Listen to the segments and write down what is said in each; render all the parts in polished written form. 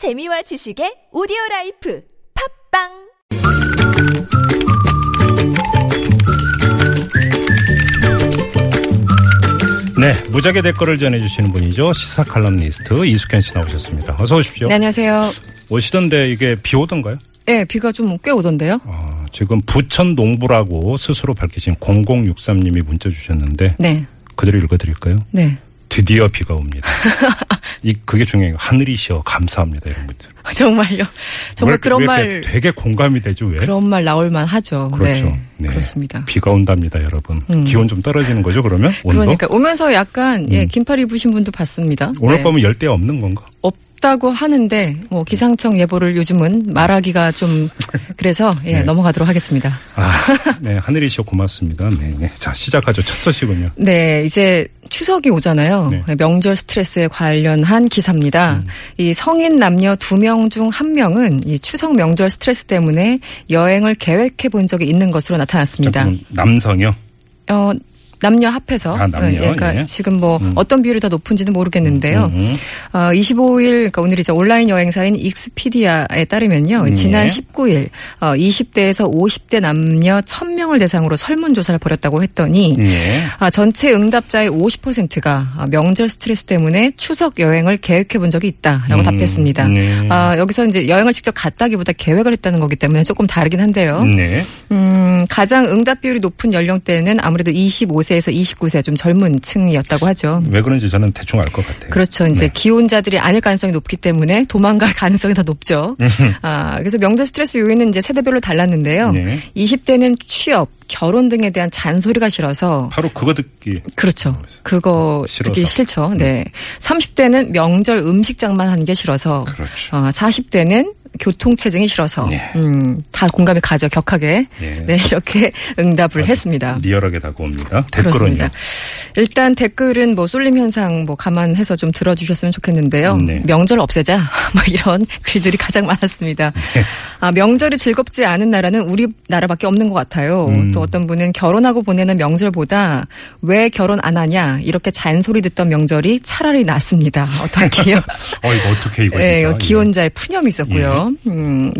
재미와 지식의 오디오라이프 팝빵 네, 무작위 댓글을 전해주시는 분이죠. 시사 칼럼니스트 이숙현 씨 나오셨습니다. 어서 오십시오. 네, 안녕하세요. 오시던데 이게 비 오던가요? 네, 비가 좀 꽤 오던데요. 지금 부천 농부라고 스스로 밝히신 0063님이 문자 주셨는데 네. 그대로 읽어드릴까요? 네. 드디어 비가 옵니다. 그게 중요해요. 하늘이시여 감사합니다. 이런 분들. 정말요. 정말 그런 말. 되게 공감이 되죠. 왜? 그런 말 나올만 하죠. 그렇죠. 네. 네. 그렇습니다. 비가 온답니다. 여러분. 기온 좀 떨어지는 거죠. 그러면? 온도? 그러니까 오면서 약간 예, 긴팔 입으신 분도 봤습니다. 오늘 네. 밤은 열대야 없는 건가? 없다고 하는데 뭐 기상청 예보를 요즘은 말하기가 좀 그래서 예, 네. 넘어가도록 하겠습니다. 아, 네. 하늘이시여 고맙습니다. 네, 네. 자 시작하죠. 첫 소식은요. 네. 이제 추석이 오잖아요. 네. 명절 스트레스에 관련한 기사입니다. 이 성인 남녀 2명 중 1명은 이 추석 명절 스트레스 때문에 여행을 계획해 본 적이 있는 것으로 나타났습니다. 남성이요? 남녀 합해서. 아, 남녀. 예, 그러니까 예. 지금 뭐 어떤 비율이 더 높은지는 모르겠는데요. 25일, 그러니까 오늘 이제 온라인 여행사인 익스피디아에 따르면요. 지난 19일 20대에서 50대 남녀 1000명을 대상으로 설문조사를 벌였다고 했더니 예. 전체 응답자의 50%가 명절 스트레스 때문에 추석 여행을 계획해 본 적이 있다라고 답했습니다. 네. 여기서 이제 여행을 직접 갔다기보다 계획을 했다는 거기 때문에 조금 다르긴 한데요. 네. 가장 응답 비율이 높은 연령대는 아무래도 25세 29세 좀 젊은 층이었다고 하죠. 왜 그런지 저는 대충 알 것 같아요. 그렇죠. 이제 네. 기혼자들이 아닐 가능성이 높기 때문에 도망갈 가능성이 더 높죠. 그래서 명절 스트레스 요인은 이제 세대별로 달랐는데요. 네. 20대는 취업, 결혼 등에 대한 잔소리가 싫어서 바로 그거 듣기. 그렇죠. 그거 싫어서. 듣기 싫죠. 네. 30대는 명절 음식장만 하는 게 싫어서. 그렇죠. 40대는 교통체증이 싫어서 다 공감이 가죠. 격하게. 예. 네, 이렇게 응답을 했습니다. 리얼하게 다가옵니다. 댓글은요? 일단 댓글은 뭐 쏠림 현상 뭐 감안해서 좀 들어주셨으면 좋겠는데요. 네. 명절 없애자 뭐 이런 글들이 가장 많았습니다. 네. 명절이 즐겁지 않은 나라는 우리나라밖에 없는 것 같아요. 또 어떤 분은 결혼하고 보내는 명절보다 왜 결혼 안 하냐 이렇게 잔소리 듣던 명절이 차라리 낫습니다. 어떻게요? 이거 어떻게 이거 진짜. 네, 기혼자의 푸념이 있었고요. 예.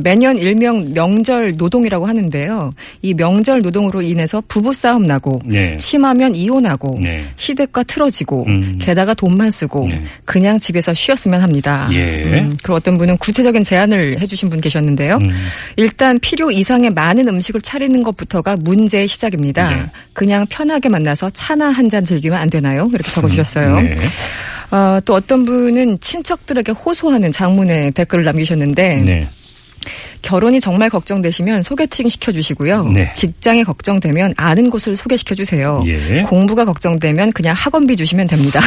매년 일명 명절 노동이라고 하는데요. 이 명절 노동으로 인해서 부부싸움 나고 네. 심하면 이혼하고 네. 시댁과 틀어지고 게다가 돈만 쓰고 네. 그냥 집에서 쉬었으면 합니다. 예. 그리고 어떤 분은 구체적인 제안을 해주신 분 계셨는데요. 일단 필요 이상의 많은 음식을 차리는 것부터가 문제의 시작입니다. 네. 그냥 편하게 만나서 차나 한 잔 즐기면 안 되나요? 이렇게 적어주셨어요. 네. 또 어떤 분은 친척들에게 호소하는 장문의 댓글을 남기셨는데 네. 결혼이 정말 걱정되시면 소개팅 시켜주시고요. 네. 직장이 걱정되면 아는 곳을 소개시켜주세요. 예. 공부가 걱정되면 그냥 학원비 주시면 됩니다.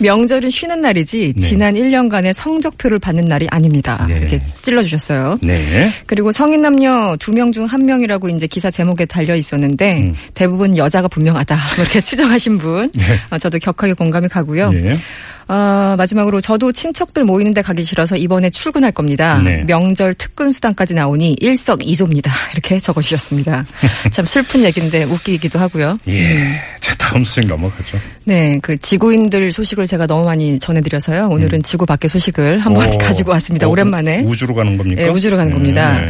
명절은 쉬는 날이지 네. 지난 1년간의 성적표를 받는 날이 아닙니다. 네. 이렇게 찔러주셨어요. 네. 그리고 성인 남녀 2명 중 1명이라고 이제 기사 제목에 달려 있었는데 대부분 여자가 분명하다 이렇게 추정하신 분. 네. 저도 격하게 공감이 가고요. 네. 마지막으로 저도 친척들 모이는 데 가기 싫어서 이번에 출근할 겁니다. 네. 명절 특근 수당까지 나오니 일석이조입니다. 이렇게 적어주셨습니다. 참 슬픈 얘기인데 웃기기도 하고요. 예, 제 다음 소식 넘어가죠. 네, 그 지구인들 소식을 제가 너무 많이 전해드려서요. 오늘은 지구 밖의 소식을 한번 가지고 왔습니다. 오랜만에. 우주로 가는 겁니까? 네, 우주로 가는 겁니다.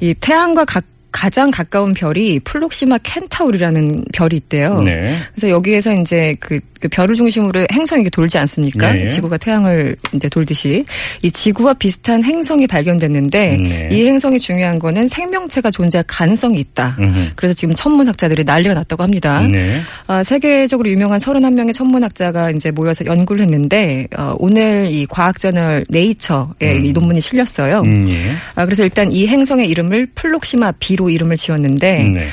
이 태양과 가장 가까운 별이 프록시마 켄타우리라는 별이 있대요. 네. 그래서 여기에서 이제 그 별을 중심으로 행성이 이렇게 돌지 않습니까? 네. 지구가 태양을 이제 돌듯이 이 지구와 비슷한 행성이 발견됐는데 네. 이 행성이 중요한 거는 생명체가 존재할 가능성이 있다. 그래서 지금 천문학자들이 난리가 났다고 합니다. 네. 세계적으로 유명한 31명의 천문학자가 이제 모여서 연구를 했는데 오늘 이 과학저널 네이처에 이 논문이 실렸어요. 네. 그래서 일단 이 행성의 이름을 프록시마 B로 이름을 지었는데 네.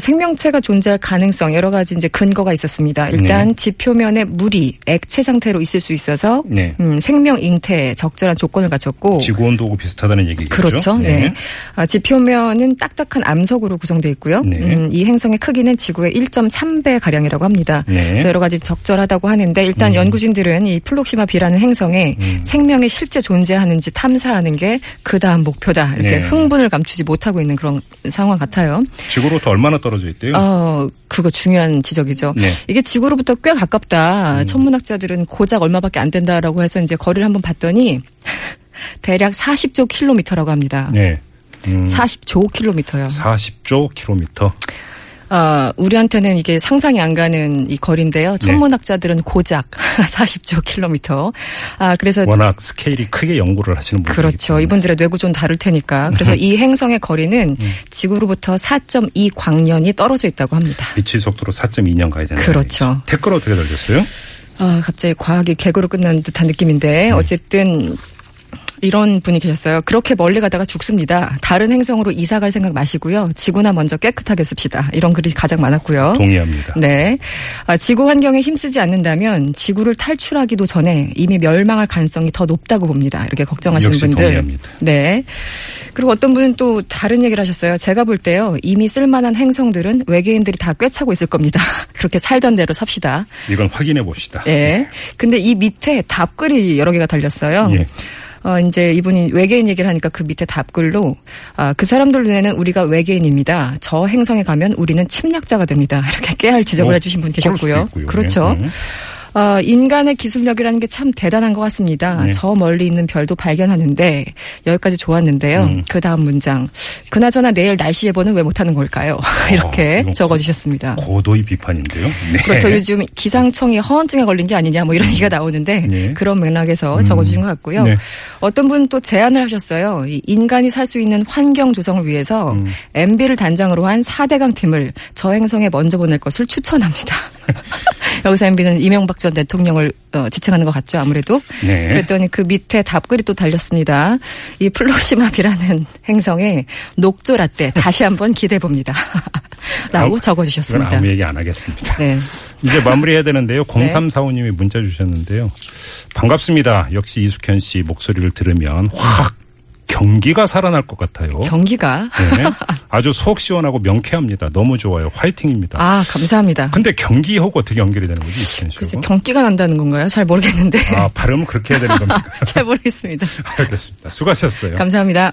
생명체가 존재할 가능성 여러 가지 이제 근거가 있었습니다. 일단 네. 지표면에 물이 액체 상태로 있을 수 있어서 네. 생명 잉태에 적절한 조건을 갖췄고 지구 온도하고 비슷하다는 얘기겠죠. 그렇죠. 네. 네. 지표면은 딱딱한 암석으로 구성되어 있고요. 네. 이 행성의 크기는 지구의 1.3배 가량이라고 합니다. 네. 그래서 여러 가지 적절하다고 하는데 일단 연구진들은 이 플록시마 B라는 행성에 생명이 실제 존재하는지 탐사하는 게 그다음 목표다. 이렇게 네. 흥분을 감추지 못하고 있는 그런 상황 같아요. 지구로부터 얼마나 떨어져 있대요? 그거 중요한 지적이죠. 네. 이게 지구로부터 꽤 가깝다. 천문학자들은 고작 얼마밖에 안 된다라고 해서 이제 거리를 한번 봤더니 대략 40조 킬로미터라고 합니다. 네. 40조 킬로미터요. 40조 킬로미터. 우리한테는 이게 상상이 안 가는 이 거리인데요. 천문학자들은 네. 고작 40조 킬로미터. 그래서 워낙 스케일이 크게 연구를 하시는 분들. 그렇죠. 이분들의 뇌구조는 다를 테니까. 그래서 이 행성의 거리는 지구로부터 4.2 광년이 떨어져 있다고 합니다. 빛의 속도로 4.2년 가야 되는. 그렇죠. 댓글 어떻게 달렸어요? 갑자기 과학이 개그로 끝난 듯한 느낌인데 어쨌든. 이런 분이 계셨어요. 그렇게 멀리 가다가 죽습니다. 다른 행성으로 이사갈 생각 마시고요. 지구나 먼저 깨끗하게 씁시다. 이런 글이 가장 많았고요. 동의합니다. 네, 지구 환경에 힘쓰지 않는다면 지구를 탈출하기도 전에 이미 멸망할 가능성이 더 높다고 봅니다. 이렇게 걱정하시는 역시 분들. 동의합니다. 네. 그리고 어떤 분은 또 다른 얘기를 하셨어요. 제가 볼 때요. 이미 쓸만한 행성들은 외계인들이 다 꿰차고 있을 겁니다. 그렇게 살던 대로 삽시다. 이건 확인해 봅시다. 네. 근데 이 밑에 답글이 여러 개가 달렸어요. 예. 이제 이분이 외계인 얘기를 하니까 그 밑에 답글로 그 사람들 눈에는 우리가 외계인입니다. 저 행성에 가면 우리는 침략자가 됩니다. 이렇게 깨알 지적을 해주신 분 계셨고요. 그렇죠. 네. 인간의 기술력이라는 게 참 대단한 것 같습니다. 네. 저 멀리 있는 별도 발견하는데 여기까지 좋았는데요. 그 다음 문장. 그나저나 내일 날씨 예보는 왜 못하는 걸까요? 이렇게 적어주셨습니다. 고도의 비판인데요. 네. 그렇죠. 요즘 기상청이 허언증에 걸린 게 아니냐 뭐 이런 얘기가 나오는데 네. 그런 맥락에서 적어주신 것 같고요. 네. 어떤 분 또 제안을 하셨어요. 인간이 살 수 있는 환경 조성을 위해서 MB를 단장으로 한 4대강 팀을 저 행성에 먼저 보낼 것을 추천합니다. 여기서 MB는 이명박 전 대통령을 지칭하는 것 같죠, 아무래도. 네. 그랬더니 그 밑에 답글이 또 달렸습니다. 이 프록시마 B라는 행성의 녹조 라떼 다시 한번 기대해 봅니다. 라고 적어주셨습니다. 아무 얘기 안 하겠습니다. 네. 이제 마무리해야 되는데요. 0345님이 문자 주셨는데요. 반갑습니다. 역시 이숙현 씨 목소리를 들으면 확 경기가 살아날 것 같아요. 경기가? 네. 아주 속 시원하고 명쾌합니다. 너무 좋아요. 화이팅입니다. 감사합니다. 근데 경기하고 어떻게 연결이 되는 거지? 글쎄, 경기가 난다는 건가요? 잘 모르겠는데. 발음은 그렇게 해야 되는 겁니까? 잘 모르겠습니다. 알겠습니다. 수고하셨어요. 감사합니다.